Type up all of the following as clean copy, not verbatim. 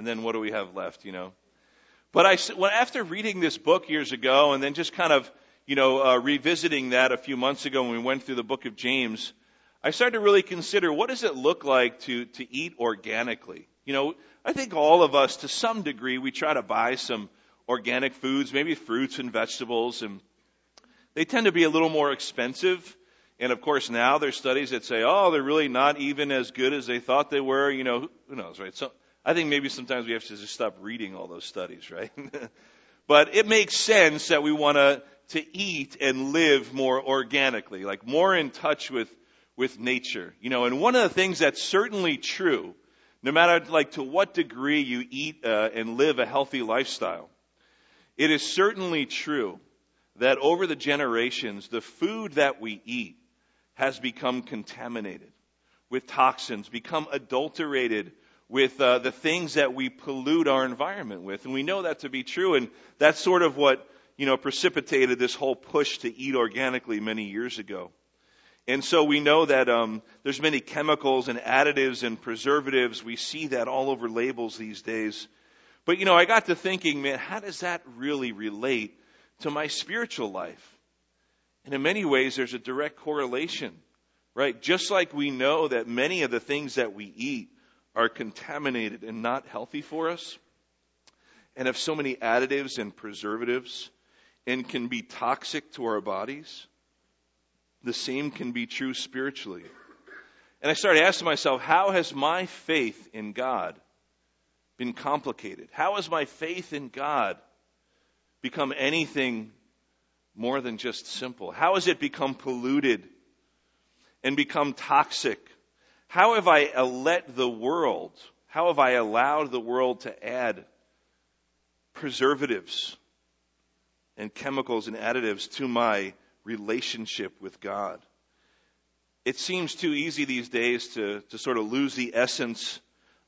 And then what do we have left, you know? But after reading this book years ago and then just kind of, revisiting that a few months ago when we went through the book of James, I started to really consider, what does it look like to eat organically? You know, I think all of us, to some degree, we try to buy some organic foods, maybe fruits and vegetables, and they tend to be a little more expensive. And of course, now there's studies that say, oh, they're really not even as good as they thought they were. You know, who knows, right? So I think maybe sometimes we have to just stop reading all those studies, right? But it makes sense that we want to eat and live more organically, like more in touch with nature. You know, and one of the things that's certainly true, no matter like to what degree you eat and live a healthy lifestyle, it is certainly true that over the generations, the food that we eat has become contaminated with toxins, become adulterated with the things that we pollute our environment with. And we know that to be true, and that's sort of what, precipitated this whole push to eat organically many years ago. And so we know that there's many chemicals and additives and preservatives. We see that all over labels these days. But, I got to thinking, man, how does that really relate to my spiritual life? And in many ways, there's a direct correlation, right? Just like we know that many of the things that we eat are contaminated and not healthy for us, and have so many additives and preservatives, and can be toxic to our bodies, the same can be true spiritually. And I started asking myself, how has my faith in God been complicated? How has my faith in God become anything more than just simple? How has it become polluted and become toxic? How have I let the world, how have I allowed the world to add preservatives and chemicals and additives to my relationship with God? It seems too easy these days to sort of lose the essence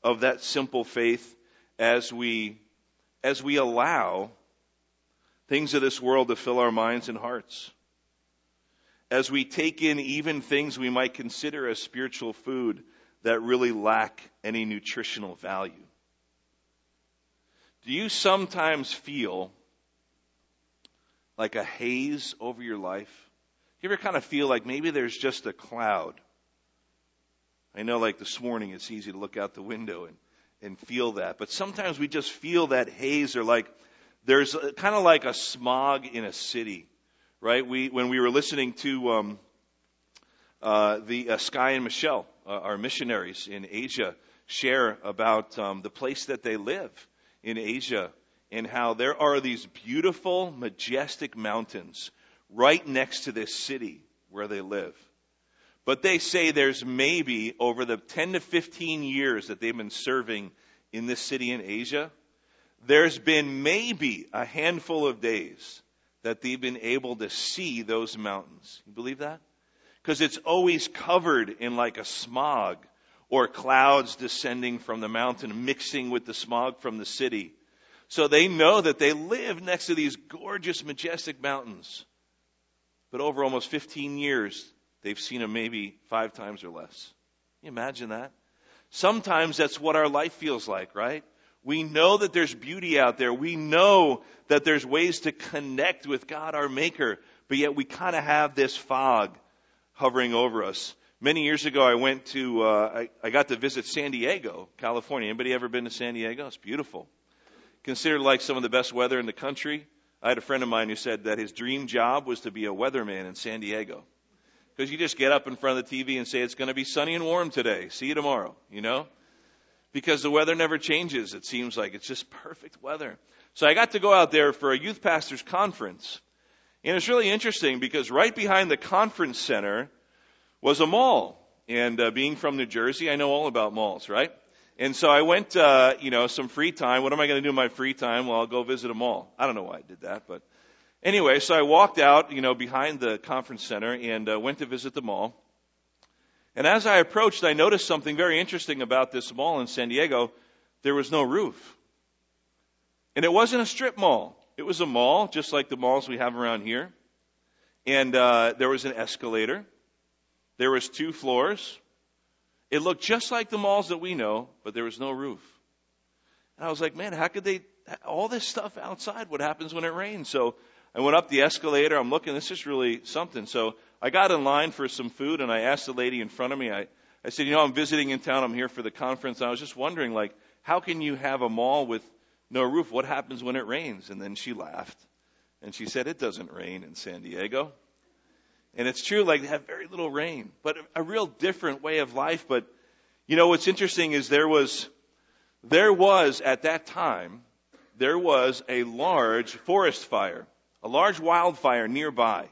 of that simple faith as we allow things of this world to fill our minds and hearts. As we take in even things we might consider as spiritual food that really lack any nutritional value. Do you sometimes feel like a haze over your life? You ever kind of feel like maybe there's just a cloud? I know like this morning it's easy to look out the window and feel that. But sometimes we just feel that haze, or like there's kind of like a smog in a city, right? When we were listening to the Sky and Michelle, our missionaries in Asia, share about the place that they live in Asia, and how there are these beautiful, majestic mountains right next to this city where they live. But they say there's maybe over the 10 to 15 years that they've been serving in this city in Asia, there's been maybe a handful of days that they've been able to see those mountains. You believe that? Because it's always covered in like a smog or clouds descending from the mountain, mixing with the smog from the city. So they know that they live next to these gorgeous, majestic mountains. But over almost 15 years, they've seen them maybe 5 times or less. Can you imagine that? Sometimes that's what our life feels like, right? We know that there's beauty out there. We know that there's ways to connect with God, our Maker. But yet we kind of have this fog hovering over us. Many years ago, I went to, I got to visit San Diego, California. Anybody ever been to San Diego? It's beautiful. Considered like some of the best weather in the country. I had a friend of mine who said that his dream job was to be a weatherman in San Diego. Because you just get up in front of the TV and say, it's going to be sunny and warm today. See you tomorrow, Because the weather never changes, it seems like. It's just perfect weather. So I got to go out there for a youth pastor's conference. And it's really interesting because right behind the conference center was a mall. And being from New Jersey, I know all about malls, right? And so I went, some free time. What am I going to do in my free time? Well, I'll go visit a mall. I don't know why I did that, but anyway, so I walked out, behind the conference center and went to visit the mall. And as I approached, I noticed something very interesting about this mall in San Diego. There was no roof. And it wasn't a strip mall. It was a mall, just like the malls we have around here. And there was an escalator. There was 2 floors. It looked just like the malls that we know, but there was no roof. And I was like, man, how could they, all this stuff outside, what happens when it rains? So I went up the escalator. I'm looking, this is really something. So I got in line for some food, and I asked the lady in front of me, I said, you know, I'm visiting in town. I'm here for the conference. And I was just wondering, like, how can you have a mall with no roof? What happens when it rains? And then she laughed, and she said, it doesn't rain in San Diego. And it's true, like, they have very little rain, but a real different way of life. But, you know, what's interesting is there was at that time, there was a large forest fire, a large wildfire nearby,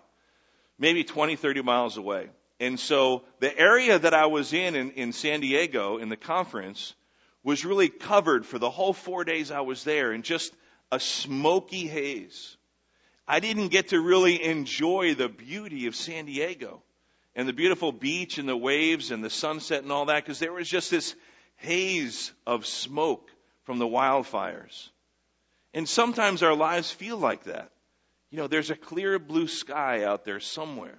maybe 20, 30 miles away. And so the area that I was in San Diego, in the conference, was really covered for the whole 4 days I was there in just a smoky haze. I didn't get to really enjoy the beauty of San Diego and the beautiful beach and the waves and the sunset and all that, because there was just this haze of smoke from the wildfires. And sometimes our lives feel like that. You know, there's a clear blue sky out there somewhere.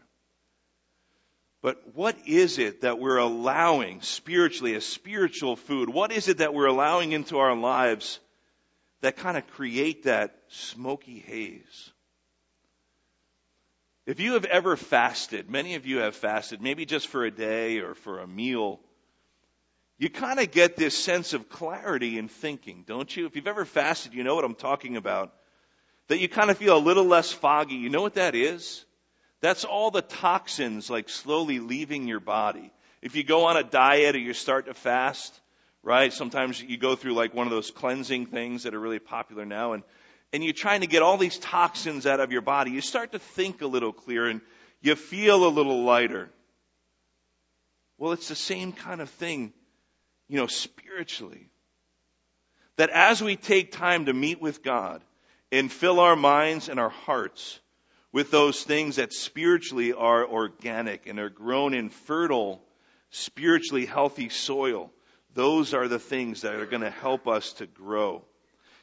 But what is it that we're allowing spiritually as spiritual food? What is it that we're allowing into our lives that kind of create that smoky haze? If you have ever fasted, many of you have fasted, maybe just for a day or for a meal, you kind of get this sense of clarity in thinking, don't you? If you've ever fasted, you know what I'm talking about. That you kind of feel a little less foggy. You know what that is? That's all the toxins like slowly leaving your body. If you go on a diet or you start to fast, right? Sometimes you go through like one of those cleansing things that are really popular now, and you're trying to get all these toxins out of your body. You start to think a little clearer, and you feel a little lighter. Well, it's the same kind of thing, you know, spiritually. That as we take time to meet with God and fill our minds and our hearts with those things that spiritually are organic and are grown in fertile, spiritually healthy soil, those are the things that are going to help us to grow.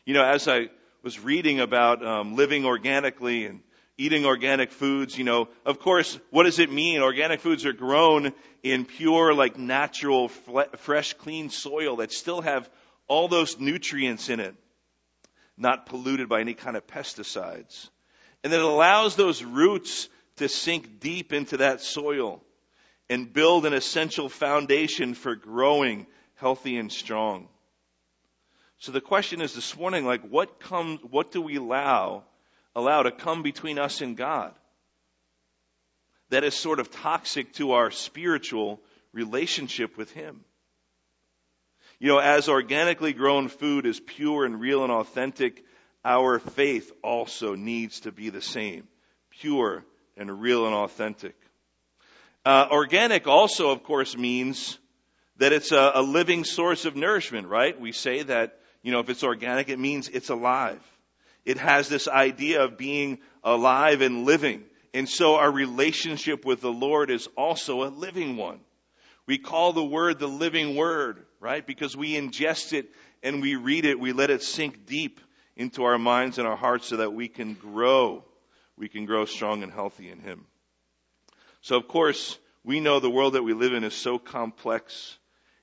You know, as I was reading about living organically and eating organic foods, you know, of course, what does it mean? Organic foods are grown in pure, like natural, fresh, clean soil that still have all those nutrients in it, not polluted by any kind of pesticides. And that it allows those roots to sink deep into that soil and build an essential foundation for growing healthy and strong. So the question is this morning, like, what do we allow to come between us and God that is sort of toxic to our spiritual relationship with Him? You know, as organically grown food is pure and real and authentic, our faith also needs to be the same, pure and real and authentic. Organic also, of course, means that it's a living source of nourishment, right? We say that, you know, if it's organic, it means it's alive. It has this idea of being alive and living. And so our relationship with the Lord is also a living one. We call the Word the living Word, right? Because we ingest it and we read it. We let it sink deep into our minds and our hearts so that we can grow. We can grow strong and healthy in Him. So, of course, we know the world that we live in is so complex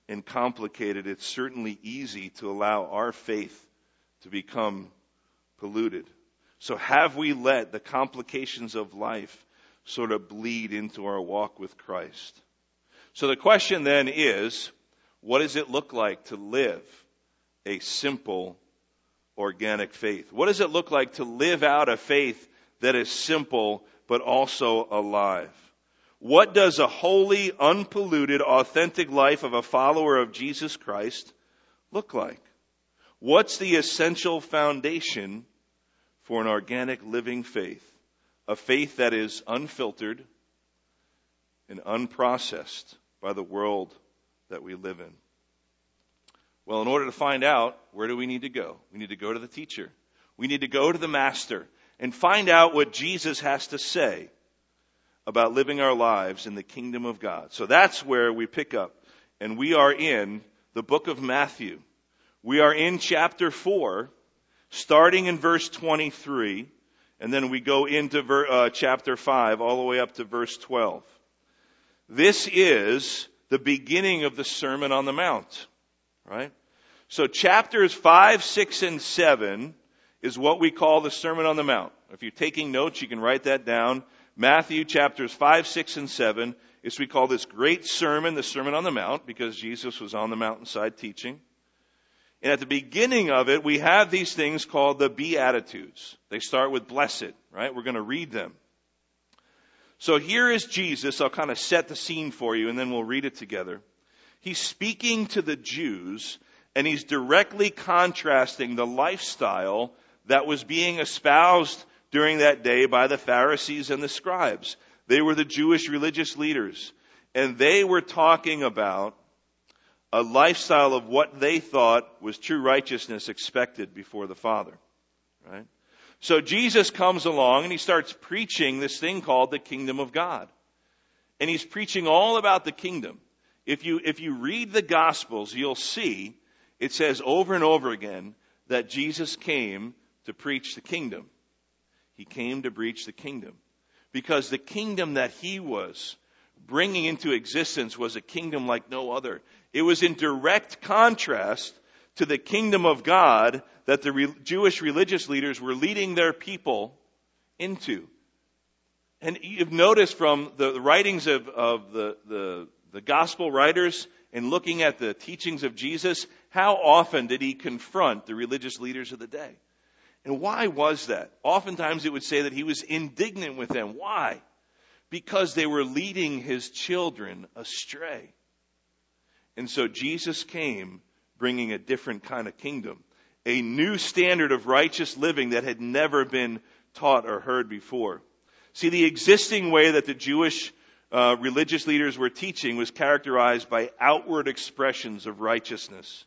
and complicated. It's certainly easy to allow our faith to become polluted. So have we let the complications of life sort of bleed into our walk with Christ? So the question then is, what does it look like to live a simple, organic faith? What does it look like to live out a faith that is simple but also alive? What does a holy, unpolluted, authentic life of a follower of Jesus Christ look like? What's the essential foundation for an organic living faith? A faith that is unfiltered and unprocessed by the world that we live in. Well, in order to find out, where do we need to go? We need to go to the teacher. We need to go to the master and find out what Jesus has to say about living our lives in the kingdom of God. So that's where we pick up. And we are in the book of Matthew. We are in chapter 4, starting in verse 23, and then we go into chapter 5 all the way up to verse 12. This is the beginning of the Sermon on the Mount, right? So chapters 5, 6, and 7 is what we call the Sermon on the Mount. If you're taking notes, you can write that down. Matthew chapters 5, 6, and 7 is we call this great sermon, the Sermon on the Mount, because Jesus was on the mountainside teaching. And at the beginning of it, we have these things called the Beatitudes. They start with blessed, right? We're going to read them. So here is Jesus. I'll kind of set the scene for you, and then we'll read it together. He's speaking to the Jews, and he's directly contrasting the lifestyle that was being espoused during that day by the Pharisees and the scribes. They were the Jewish religious leaders, and they were talking about a lifestyle of what they thought was true righteousness expected before the Father, right? So Jesus comes along and he starts preaching this thing called the kingdom of God. And he's preaching all about the kingdom. If you read the Gospels, you'll see it says over and over again that Jesus came to preach the kingdom. He came to preach the kingdom because the kingdom that he was bringing into existence was a kingdom like no other. It was in direct contrast to the kingdom of God that the Jewish religious leaders were leading their people into. And you've noticed from the writings of the gospel writers and looking at the teachings of Jesus, how often did he confront the religious leaders of the day? And why was that? Oftentimes it would say that he was indignant with them. Why? Because they were leading his children astray. And so Jesus came bringing a different kind of kingdom, a new standard of righteous living that had never been taught or heard before. See, the existing way that the Jewish religious leaders were teaching was characterized by outward expressions of righteousness.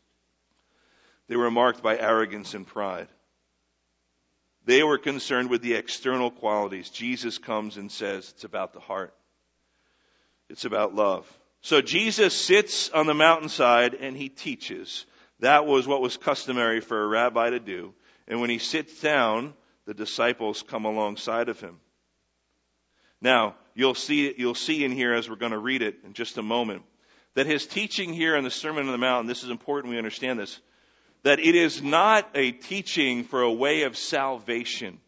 They were marked by arrogance and pride. They were concerned with the external qualities. Jesus comes and says it's about the heart. It's about love. So Jesus sits on the mountainside and he teaches. That was what was customary for a rabbi to do. And when he sits down, the disciples come alongside of him. Now, you'll see in here as we're going to read it in just a moment, that his teaching here in the Sermon on the Mount, and this is important we understand this, that it is not a teaching for a way of salvation.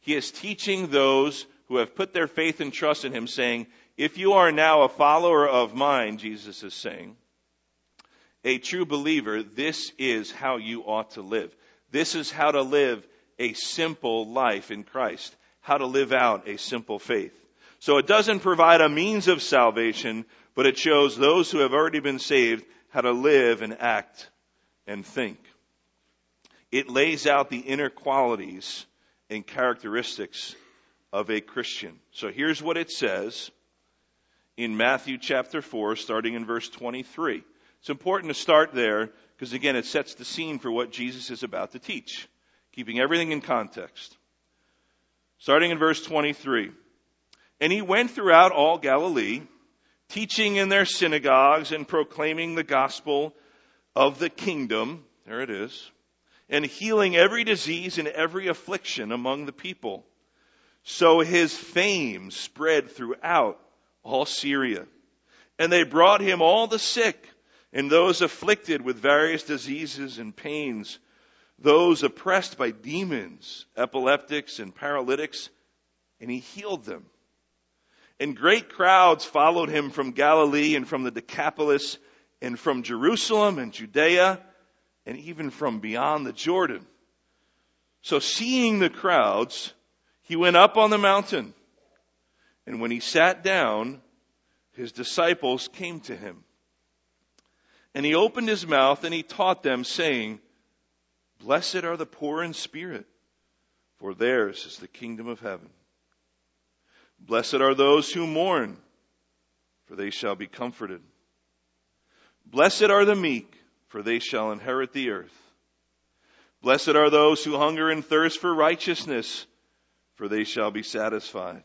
He is teaching those who have put their faith and trust in him, saying, if you are now a follower of mine, Jesus is saying, a true believer, this is how you ought to live. This is how to live a simple life in Christ, how to live out a simple faith. So it doesn't provide a means of salvation, but it shows those who have already been saved how to live and act and think. It lays out the inner qualities and characteristics of a Christian. So here's what it says in Matthew chapter 4, starting in verse 23. It's important to start there because, again, it sets the scene for what Jesus is about to teach, keeping everything in context. Starting in verse 23. And he went throughout all Galilee, teaching in their synagogues and proclaiming the gospel of the kingdom, there it is, and healing every disease and every affliction among the people. So his fame spread throughout all Syria. And they brought him all the sick and those afflicted with various diseases and pains, those oppressed by demons, epileptics and paralytics, and he healed them. And great crowds followed him from Galilee and from the Decapolis and from Jerusalem and Judea and even from beyond the Jordan. So seeing the crowds, he went up on the mountain. And when he sat down, his disciples came to him. And he opened his mouth and he taught them, saying, Blessed are the poor in spirit, for theirs is the kingdom of heaven. Blessed are those who mourn, for they shall be comforted. Blessed are the meek, for they shall inherit the earth. Blessed are those who hunger and thirst for righteousness, for they shall be satisfied.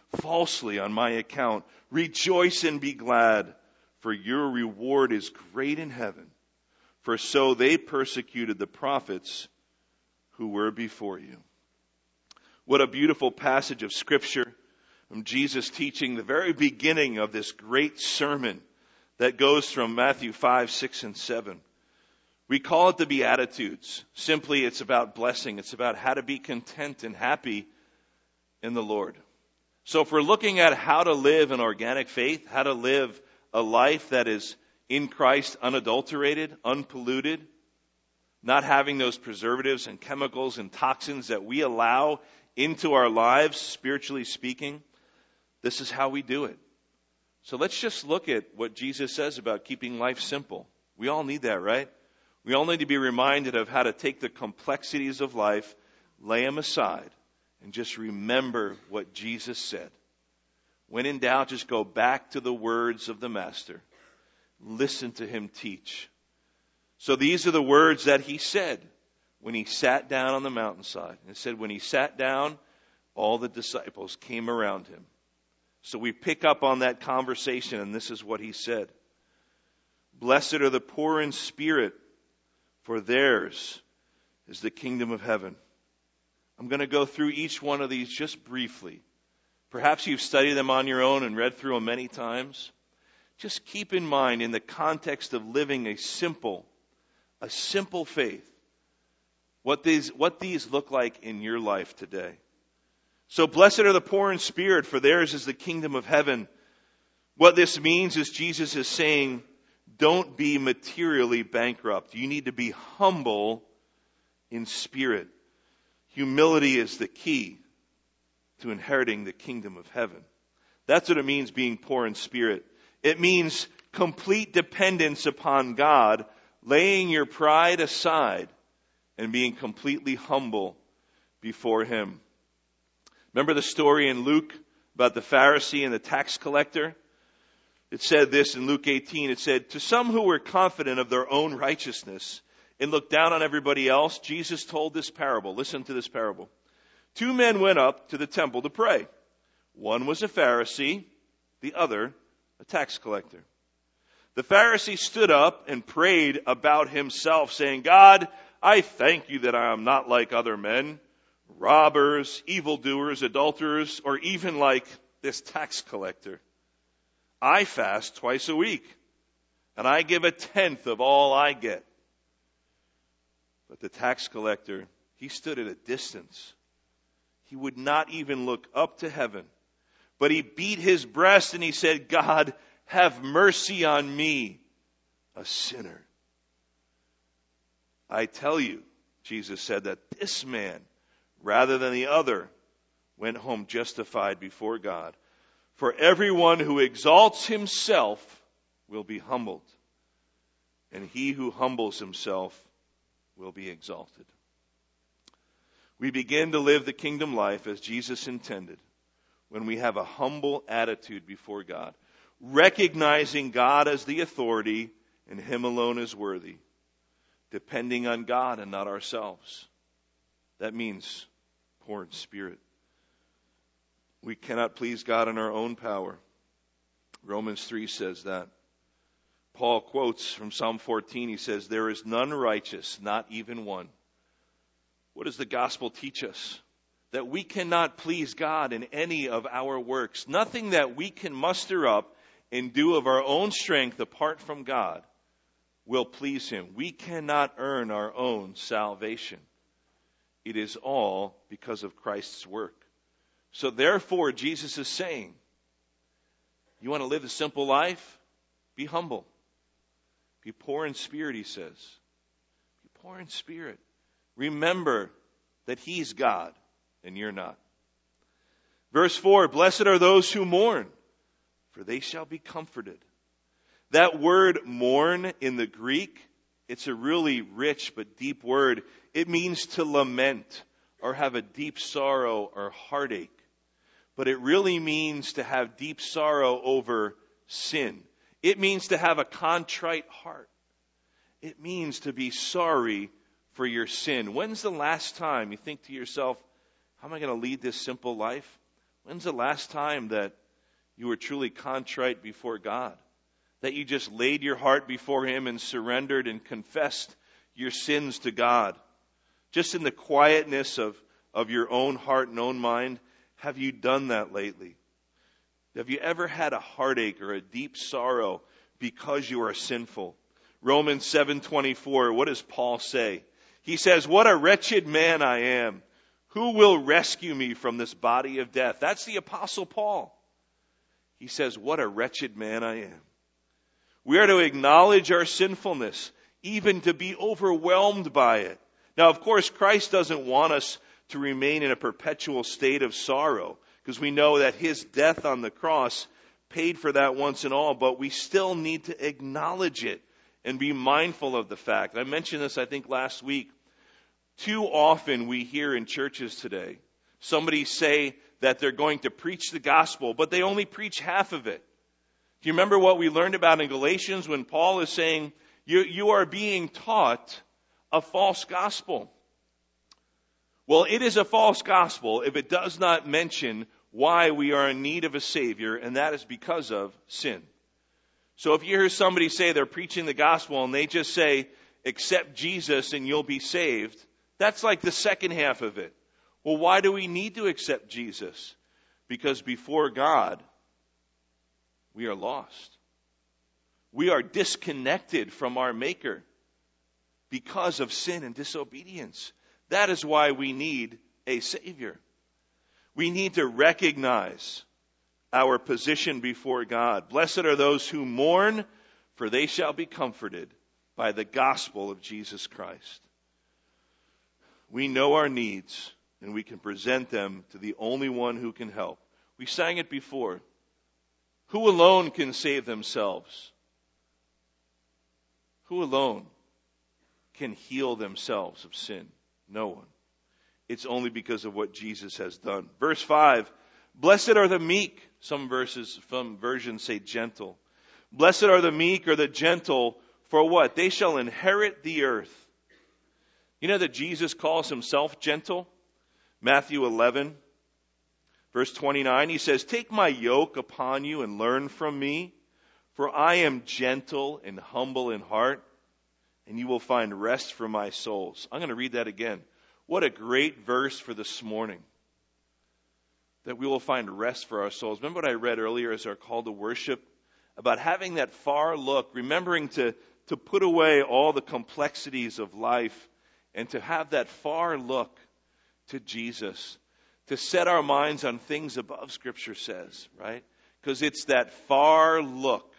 falsely on my account. Rejoice and be glad, for your reward is great in heaven. For so they persecuted the prophets who were before you." What a beautiful passage of Scripture from Jesus teaching the very beginning of this great sermon that goes from Matthew 5, 6, and 7. We call it the Beatitudes. Simply, it's about blessing. It's about how to be content and happy in the Lord. So if we're looking at how to live an organic faith, how to live a life that is in Christ, unadulterated, unpolluted, not having those preservatives and chemicals and toxins that we allow into our lives, spiritually speaking, this is how we do it. So let's just look at what Jesus says about keeping life simple. We all need that, right? We all need to be reminded of how to take the complexities of life, lay them aside, and just remember what Jesus said. When in doubt, just go back to the words of the Master. Listen to him teach. So these are the words that he said when he sat down on the mountainside. It said when he sat down, all the disciples came around him. So we pick up on that conversation, and this is what he said. "Blessed are the poor in spirit, for theirs is the kingdom of heaven." I'm going to go through each one of these just briefly. Perhaps you've studied them on your own and read through them many times. Just keep in mind, in the context of living a simple faith, what these look like in your life today. So blessed are the poor in spirit, for theirs is the kingdom of heaven. What this means is Jesus is saying, don't be materially bankrupt. You need to be humble in spirit. Humility is the key to inheriting the kingdom of heaven. That's what it means, being poor in spirit. It means complete dependence upon God, laying your pride aside and being completely humble before him. Remember the story in Luke about the Pharisee and the tax collector? It said this in Luke 18. It said, "To some who were confident of their own righteousness and looked down on everybody else, Jesus told this parable." Listen to this parable. "Two men went up to the temple to pray. One was a Pharisee, the other a tax collector. The Pharisee stood up and prayed about himself, saying, 'God, I thank you that I am not like other men, robbers, evildoers, adulterers, or even like this tax collector. I fast twice a week, and I give 1/10 of all I get.' But the tax collector, he stood at a distance. He would not even look up to heaven. But he beat his breast and he said, 'God, have mercy on me, a sinner.' I tell you," Jesus said, "that this man, rather than the other, went home justified before God. For everyone who exalts himself will be humbled, and he who humbles himself will be exalted." We begin to live the kingdom life as Jesus intended, when we have a humble attitude before God, recognizing God as the authority and him alone is worthy, depending on God and not ourselves. That means poor in spirit. We cannot please God in our own power. Romans 3 says that. Paul quotes from Psalm 14. He says, "There is none righteous, not even one." What does the gospel teach us? That we cannot please God in any of our works. Nothing that we can muster up and do of our own strength apart from God will please him. We cannot earn our own salvation. It is all because of Christ's work. So therefore, Jesus is saying, you want to live a simple life? Be humble. Be poor in spirit, he says. Be poor in spirit. Remember that he's God and you're not. Verse 4, "Blessed are those who mourn, for they shall be comforted." That word mourn in the Greek, it's a really rich but deep word. It means to lament or have a deep sorrow or heartache. But it really means to have deep sorrow over sin. It means to have a contrite heart. It means to be sorry for your sin. When's the last time you think to yourself, how am I going to lead this simple life? When's the last time that you were truly contrite before God? That you just laid your heart before Him and surrendered and confessed your sins to God? Just in the quietness of your own heart and own mind, have you done that lately? Have you ever had a heartache or a deep sorrow because you are sinful? Romans 7:24, what does Paul say? He says, "What a wretched man I am. Who will rescue me from this body of death?" That's the Apostle Paul. He says, "What a wretched man I am." We are to acknowledge our sinfulness, even to be overwhelmed by it. Now, of course, Christ doesn't want us to remain in a perpetual state of sorrow, because we know that His death on the cross paid for that once and all, but we still need to acknowledge it and be mindful of the fact. I mentioned this, I think, last week. Too often we hear in churches today, somebody say that they're going to preach the gospel, but they only preach half of it. Do you remember what we learned about in Galatians when Paul is saying, you are being taught a false gospel? Well, it is a false gospel if it does not mention why we are in need of a Savior, and that is because of sin. So if you hear somebody say they're preaching the gospel and they just say, accept Jesus and you'll be saved, that's like the second half of it. Well, why do we need to accept Jesus? Because before God, we are lost. We are disconnected from our Maker because of sin and disobedience. That is why we need a Savior. We need to recognize our position before God. Blessed are those who mourn, for they shall be comforted by the gospel of Jesus Christ. We know our needs, and we can present them to the only one who can help. We sang it before. Who alone can save themselves? Who alone can heal themselves of sin? No one. It's only because of what Jesus has done. Verse 5, blessed are the meek. Some versions say gentle. Blessed are the meek or the gentle, for what? They shall inherit the earth. You know that Jesus calls Himself gentle? Matthew 11, verse 29, He says, "Take my yoke upon you and learn from me, for I am gentle and humble in heart, and you will find rest for my souls." I'm going to read that again. What a great verse for this morning, that we will find rest for our souls. Remember what I read earlier as our call to worship, about having that far look, remembering to put away all the complexities of life and to have that far look to Jesus, to set our minds on things above, Scripture says, right? Because it's that far look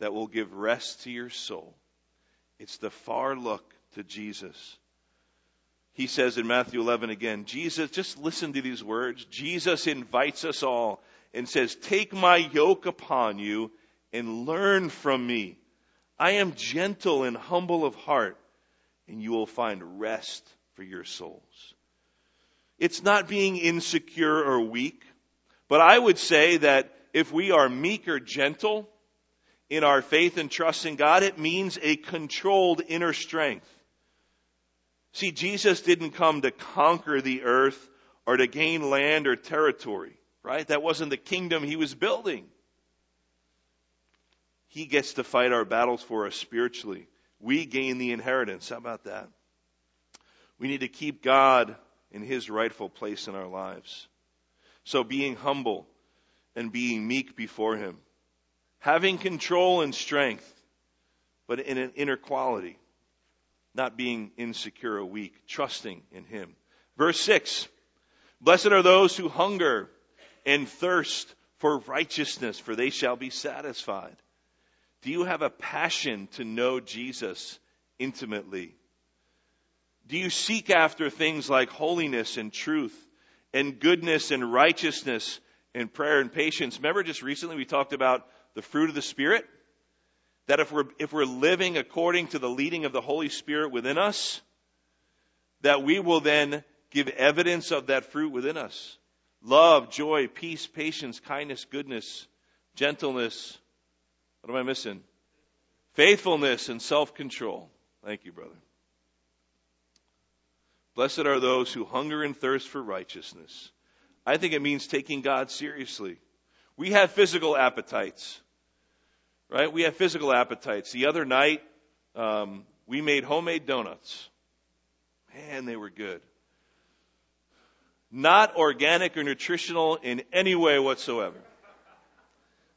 that will give rest to your soul. It's the far look to Jesus. He says in Matthew 11 again, Jesus, just listen to these words. Jesus invites us all and says, "Take my yoke upon you and learn from me. I am gentle and humble of heart, and you will find rest for your souls." It's not being insecure or weak, but I would say that if we are meek or gentle in our faith and trust in God, it means a controlled inner strength. See, Jesus didn't come to conquer the earth or to gain land or territory, right? That wasn't the kingdom He was building. He gets to fight our battles for us spiritually. We gain the inheritance. How about that? We need to keep God in His rightful place in our lives. So being humble and being meek before Him. Having control and strength, but in an inner quality. Not being insecure or weak. Trusting in Him. Verse 6. Blessed are those who hunger and thirst for righteousness, for they shall be satisfied. Do you have a passion to know Jesus intimately? Do you seek after things like holiness and truth and goodness and righteousness and prayer and patience? Remember just recently we talked about the fruit of the Spirit? That if we're living according to the leading of the Holy Spirit within us, that we will then give evidence of that fruit within us. Love, joy, peace, patience, kindness, goodness, gentleness. What am I missing? Faithfulness and self-control. Thank you, brother. Blessed are those who hunger and thirst for righteousness. I think it means taking God seriously. We have physical appetites, right? We have physical appetites. The other night, we made homemade donuts. Man, they were good. Not organic or nutritional in any way whatsoever.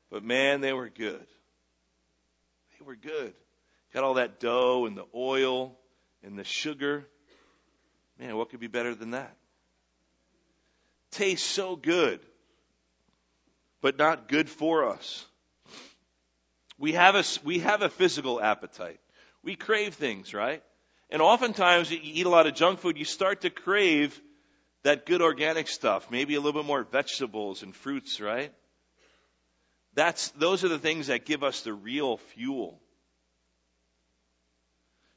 But man, they were good. They were good. Got all that dough and the oil and the sugar. Man, what could be better than that? Tastes so good, but not good for us. We have a physical appetite. We crave things, right? And oftentimes, you eat a lot of junk food, you start to crave that good organic stuff, maybe a little bit more vegetables and fruits, right? Those are the things that give us the real fuel.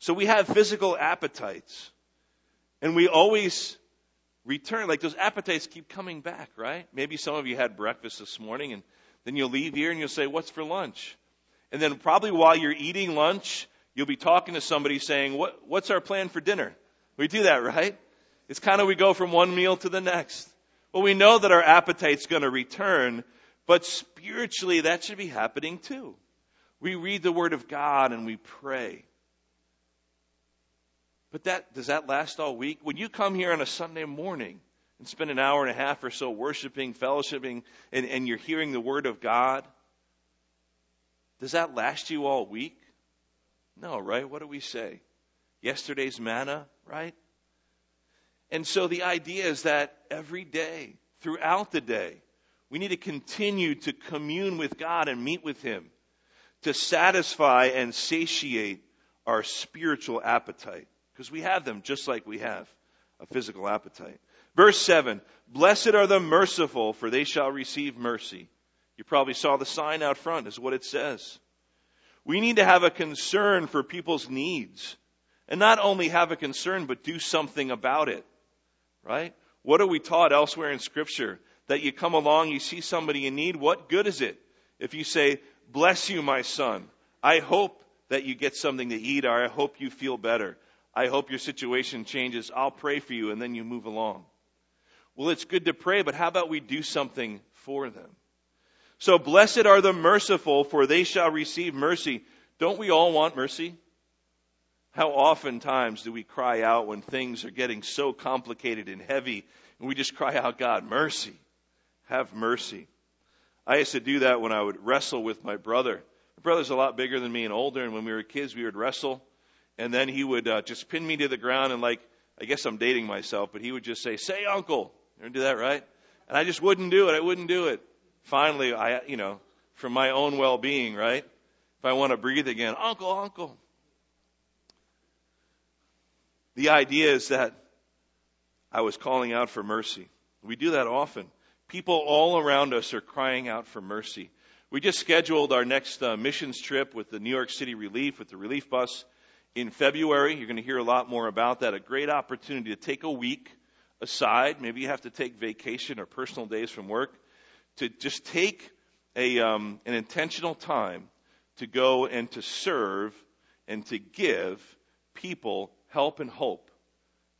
So we have physical appetites. And we always return, like those appetites keep coming back, right? Maybe some of you had breakfast this morning, and then you'll leave here and you'll say, what's for lunch? And then probably while you're eating lunch, you'll be talking to somebody saying, what's our plan for dinner? We do that, right? It's kind of we go from one meal to the next. Well, we know that our appetite's going to return, but spiritually that should be happening too. We read the Word of God and we pray. But does that last all week? When you come here on a Sunday morning and spend an hour and a half or so worshiping, fellowshipping, and you're hearing the Word of God, does that last you all week? No, right? What do we say? Yesterday's manna, right? And so the idea is that every day, throughout the day, we need to continue to commune with God and meet with Him to satisfy and satiate our spiritual appetite. Because we have them just like we have a physical appetite. Verse 7, blessed are the merciful, for they shall receive mercy. You probably saw the sign out front is what it says. We need to have a concern for people's needs. And not only have a concern, but do something about it. Right? What are we taught elsewhere in Scripture? That you come along, you see somebody in need, what good is it? If you say, bless you, my son. I hope that you get something to eat, or I hope you feel better. I hope your situation changes. I'll pray for you, and then you move along. Well, it's good to pray, but how about we do something for them? So blessed are the merciful, for they shall receive mercy. Don't we all want mercy? How oftentimes do we cry out when things are getting so complicated and heavy, and we just cry out, God, mercy. Have mercy. I used to do that when I would wrestle with my brother. My brother's a lot bigger than me and older, and when we were kids, we would wrestle. And then he would just pin me to the ground and I guess I'm dating myself, but he would just say, uncle. You ever do that, right? And I just wouldn't do it. Finally, I from my own well-being, right? If I want to breathe again, uncle. The idea is that I was calling out for mercy. We do that often. People all around us are crying out for mercy. We just scheduled our next missions trip with the New York City Relief, with the relief bus. In February, you're going to hear a lot more about that. A great opportunity to take a week aside. Maybe you have to take vacation or personal days from work to just take an intentional time to go and to serve and to give people help and hope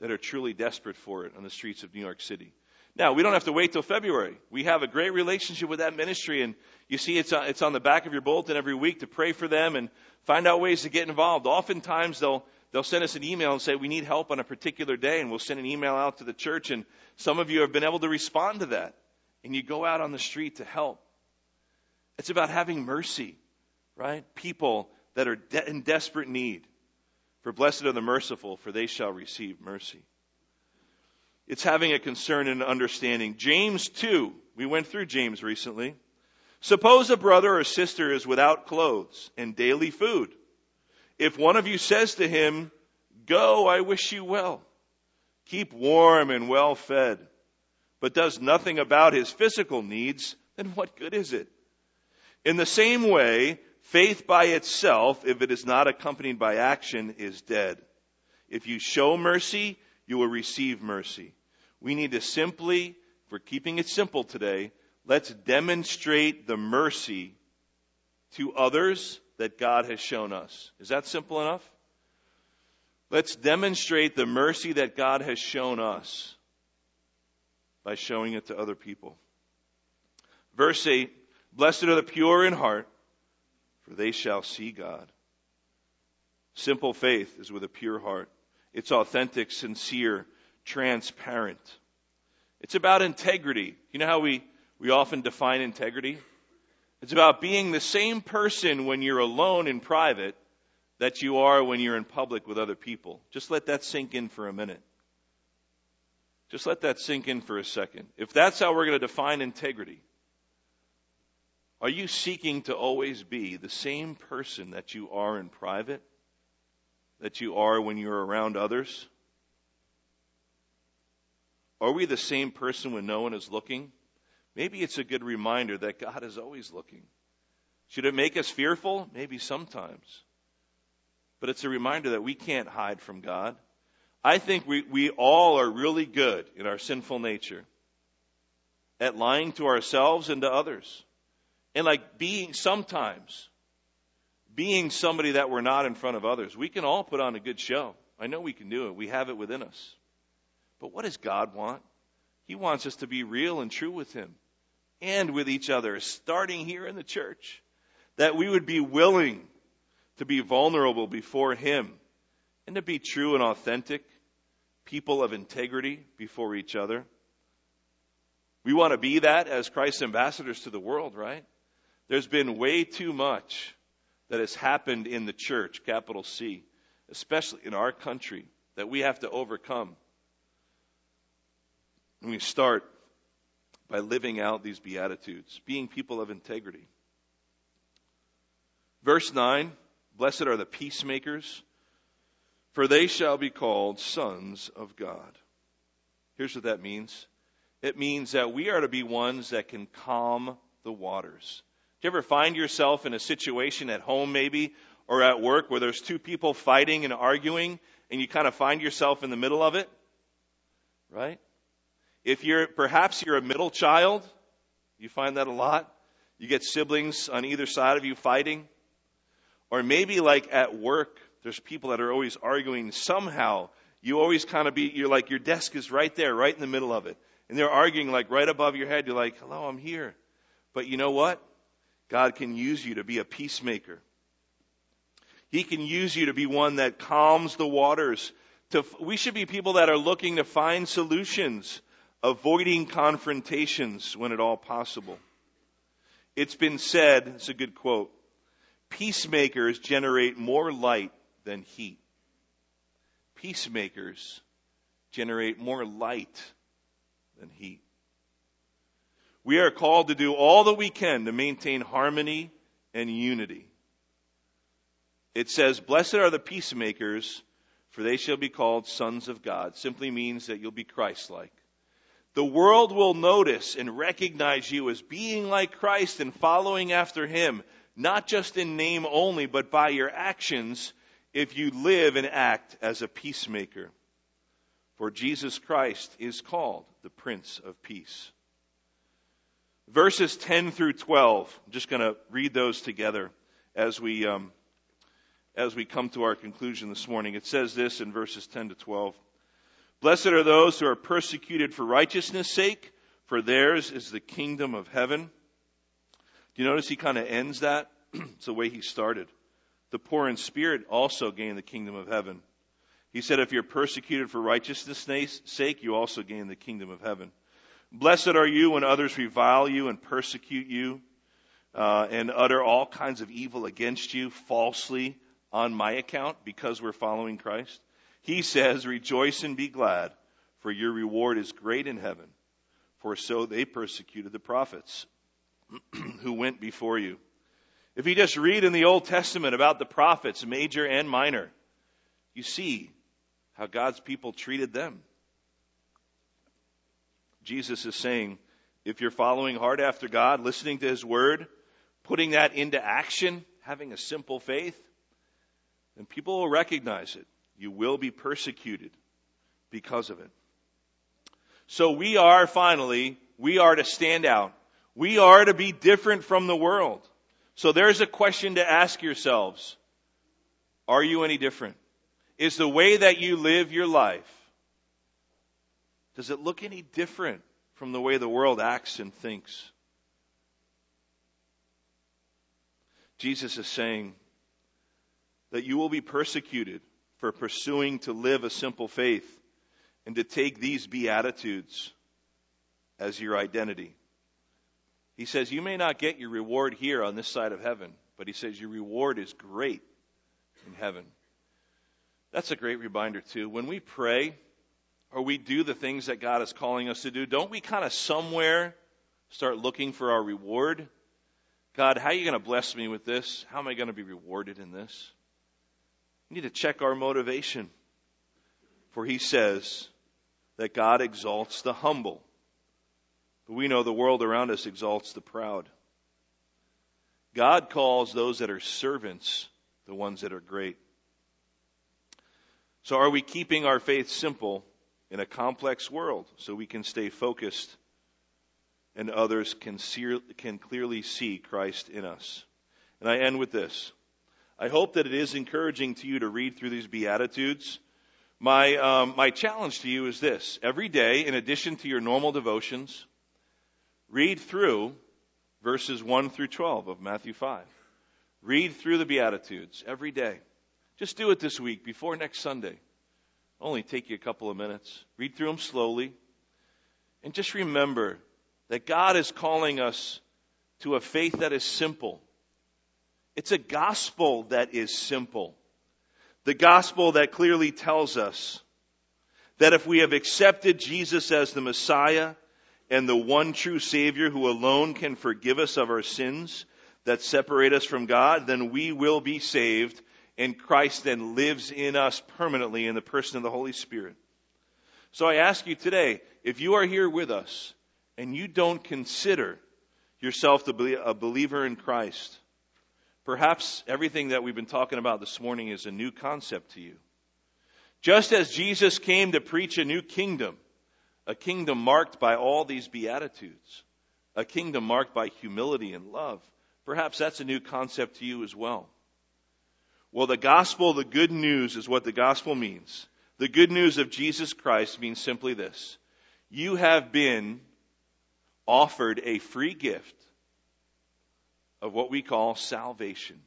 that are truly desperate for it on the streets of New York City. Now, we don't have to wait till February. We have a great relationship with that ministry, and you see it's on the back of your bulletin every week to pray for them and find out ways to get involved. Oftentimes, they'll send us an email and say, we need help on a particular day, and we'll send an email out to the church, and some of you have been able to respond to that, and you go out on the street to help. It's about having mercy, right? People that are in desperate need. For blessed are the merciful, for they shall receive mercy. It's having a concern and an understanding. James 2, we went through James recently. Suppose a brother or sister is without clothes and daily food. If one of you says to him, go, I wish you well. Keep warm and well fed, but does nothing about his physical needs, then what good is it? In the same way, faith by itself, if it is not accompanied by action, is dead. If you show mercy, you will receive mercy. We need to simply, if we're keeping it simple today, let's demonstrate the mercy to others that God has shown us. Is that simple enough? Let's demonstrate the mercy that God has shown us by showing it to other people. Verse 8, blessed are the pure in heart, for they shall see God. Simple faith is with a pure heart. It's authentic, sincere, transparent. It's about integrity. You know how we often define integrity? It's about being the same person when you're alone in private that you are when you're in public with other people. Just let that sink in for a minute. Just let that sink in for a second. If that's how we're going to define integrity, are you seeking to always be the same person that you are in private, that you are when you're around others? Are we the same person when no one is looking? Maybe it's a good reminder that God is always looking. Should it make us fearful? Maybe sometimes. But it's a reminder that we can't hide from God. I think we all are really good in our sinful nature at lying to ourselves and to others. And like being somebody that we're not in front of others. We can all put on a good show. I know we can do it. We have it within us. But what does God want? He wants us to be real and true with Him and with each other, starting here in the church, that we would be willing to be vulnerable before Him and to be true and authentic people of integrity before each other. We want to be that as Christ's ambassadors to the world, right? There's been way too much that has happened in the church, capital C, especially in our country, that we have to overcome. And we start by living out these Beatitudes, being people of integrity. Verse 9, blessed are the peacemakers, for they shall be called sons of God. Here's what that means. It means that we are to be ones that can calm the waters. Do you ever find yourself in a situation at home maybe, or at work where there's two people fighting and arguing, and you kind of find yourself in the middle of it? Right? If perhaps you're a middle child, you find that a lot. You get siblings on either side of you fighting. Or maybe like at work, there's people that are always arguing somehow. You always kind of you're like, your desk is right there, right in the middle of it. And they're arguing like right above your head. You're like, hello, I'm here. But you know what? God can use you to be a peacemaker. He can use you to be one that calms the waters. We should be people that are looking to find solutions, avoiding confrontations when at all possible. It's been said, it's a good quote, peacemakers generate more light than heat. Peacemakers generate more light than heat. We are called to do all that we can to maintain harmony and unity. It says, blessed are the peacemakers, for they shall be called sons of God. Simply means that you'll be Christ-like. The world will notice and recognize you as being like Christ and following after Him, not just in name only, but by your actions, if you live and act as a peacemaker. For Jesus Christ is called the Prince of Peace. Verses 10 through 12, I'm just going to read those together as we come to our conclusion this morning. It says this in verses 10 to 12. Blessed are those who are persecuted for righteousness' sake, for theirs is the kingdom of heaven. Do you notice he kind of ends that? It's the way he started. The poor in spirit also gain the kingdom of heaven. He said, if you're persecuted for righteousness' sake, you also gain the kingdom of heaven. Blessed are you when others revile you and persecute you and utter all kinds of evil against you falsely on my account because we're following Christ. He says, rejoice and be glad, for your reward is great in heaven. For so they persecuted the prophets who went before you. If you just read in the Old Testament about the prophets, major and minor, you see how God's people treated them. Jesus is saying, if you're following hard after God, listening to His word, putting that into action, having a simple faith, then people will recognize it. You will be persecuted because of it. So we are to stand out. We are to be different from the world. So there's a question to ask yourselves. Are you any different? is the way that you live your life, does it look any different from the way the world acts and thinks? Jesus is saying that you will be persecuted for pursuing to live a simple faith and to take these beatitudes as your identity. He says you may not get your reward here on this side of heaven, but he says your reward is great in heaven. That's a great reminder too. When we pray or we do the things that God is calling us to do, don't we kind of somewhere start looking for our reward? God, how are you going to bless me with this? How am I going to be rewarded in this? We need to check our motivation. For he says that God exalts the humble. But we know the world around us exalts the proud. God calls those that are servants the ones that are great. So are we keeping our faith simple in a complex world so we can stay focused and others can clearly see Christ in us? And I end with this. I hope that it is encouraging to you to read through these Beatitudes. My challenge to you is this. Every day, in addition to your normal devotions, read through verses 1 through 12 of Matthew 5. Read through the Beatitudes every day. Just do it this week before next Sunday. Only take you a couple of minutes. Read through them slowly. And just remember that God is calling us to a faith that is simple. It's a gospel that is simple. The gospel that clearly tells us that if we have accepted Jesus as the Messiah and the one true Savior who alone can forgive us of our sins that separate us from God, then we will be saved. And Christ then lives in us permanently in the person of the Holy Spirit. So I ask you today, if you are here with us and you don't consider yourself to be a believer in Christ, perhaps everything that we've been talking about this morning is a new concept to you. Just as Jesus came to preach a new kingdom, a kingdom marked by all these beatitudes, a kingdom marked by humility and love, perhaps that's a new concept to you as well. Well, the gospel, the good news, is what the gospel means. The good news of Jesus Christ means simply this. You have been offered a free gift of what we call salvation.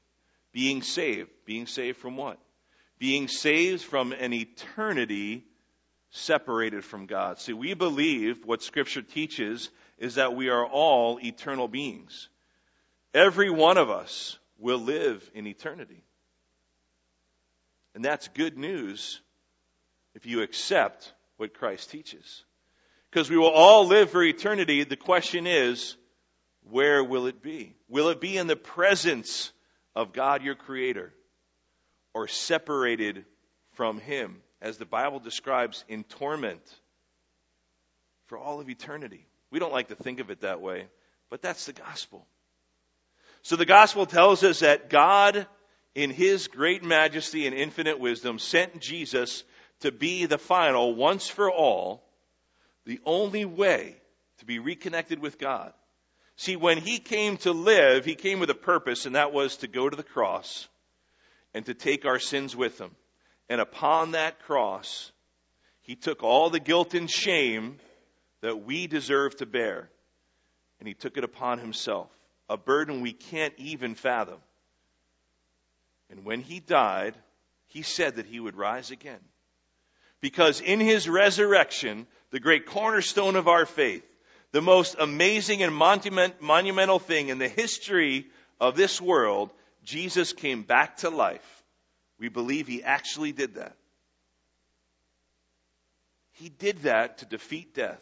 Being saved. Being saved from what? Being saved from an eternity separated from God. See, we believe what Scripture teaches is that we are all eternal beings. Every one of us will live in eternity. And that's good news if you accept what Christ teaches. Because we will all live for eternity. The question is, where will it be? Will it be in the presence of God, your Creator, or separated from Him, as the Bible describes, in torment for all of eternity? We don't like to think of it that way, but that's the gospel. So the gospel tells us that God, in His great majesty and infinite wisdom, sent Jesus to be the final, once for all, the only way to be reconnected with God. See, when He came to live, He came with a purpose, and that was to go to the cross and to take our sins with Him. And upon that cross, He took all the guilt and shame that we deserve to bear, and He took it upon Himself, a burden we can't even fathom. And when He died, He said that He would rise again. Because in His resurrection, the great cornerstone of our faith, the most amazing and monumental thing in the history of this world, Jesus came back to life. We believe He actually did that. He did that to defeat death,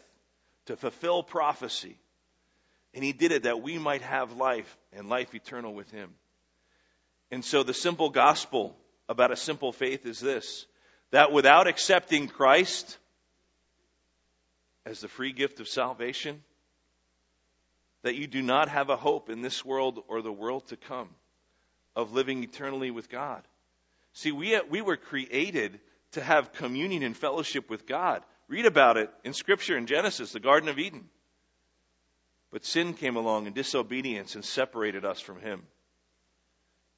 to fulfill prophecy. And He did it that we might have life and life eternal with Him. And so the simple gospel about a simple faith is this, that without accepting Christ as the free gift of salvation, that you do not have a hope in this world or the world to come of living eternally with God. See, we were created to have communion and fellowship with God. Read about it in Scripture in Genesis, the Garden of Eden. But sin came along and disobedience and separated us from Him.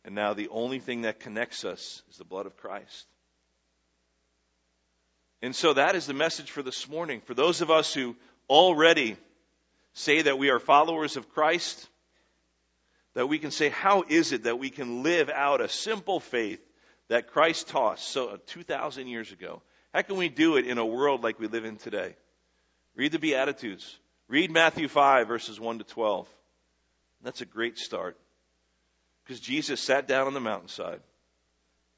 And now the only thing that connects us is the blood of Christ. And so that is the message for this morning. For those of us who already say that we are followers of Christ, that we can say, how is it that we can live out a simple faith that Christ taught so 2,000 years ago? How can we do it in a world like we live in today? Read the Beatitudes. Read Matthew 5, verses 1 to 12. That's a great start. Because Jesus sat down on the mountainside,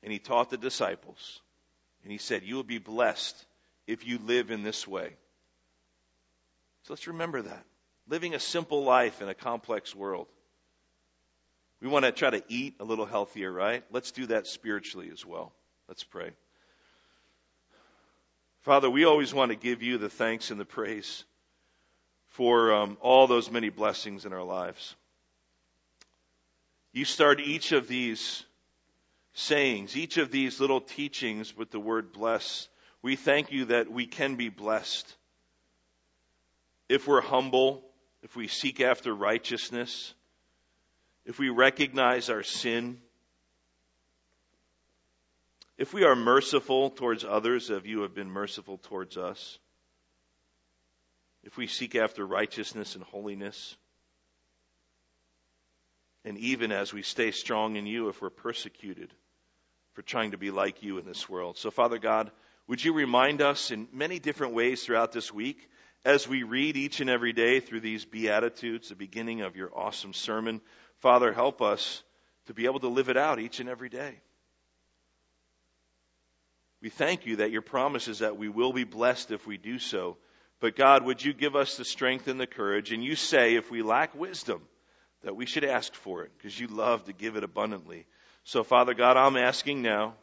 and he taught the disciples, and he said, you will be blessed if you live in this way. So let's remember that. Living a simple life in a complex world. We want to try to eat a little healthier, right? Let's do that spiritually as well. Let's pray. Father, we always want to give you the thanks and the praise for all those many blessings in our lives. You start each of these sayings, each of these little teachings with the word bless. We thank you that we can be blessed. If we're humble, if we seek after righteousness, if we recognize our sin, if we are merciful towards others as you have been merciful towards us, if we seek after righteousness and holiness, and even as we stay strong in you, if we're persecuted for trying to be like you in this world. So, Father God, would you remind us in many different ways throughout this week, as we read each and every day through these Beatitudes, the beginning of your awesome sermon, Father, help us to be able to live it out each and every day. We thank you that your promise is that we will be blessed if we do so. But God, would you give us the strength and the courage? And you say, if we lack wisdom, that we should ask for it, because you love to give it abundantly. So, Father God, I'm asking now,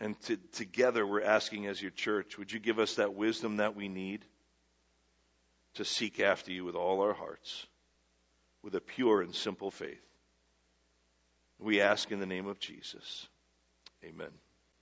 and together we're asking as your church, would you give us that wisdom that we need to seek after you with all our hearts, with a pure and simple faith? We ask in the name of Jesus. Amen.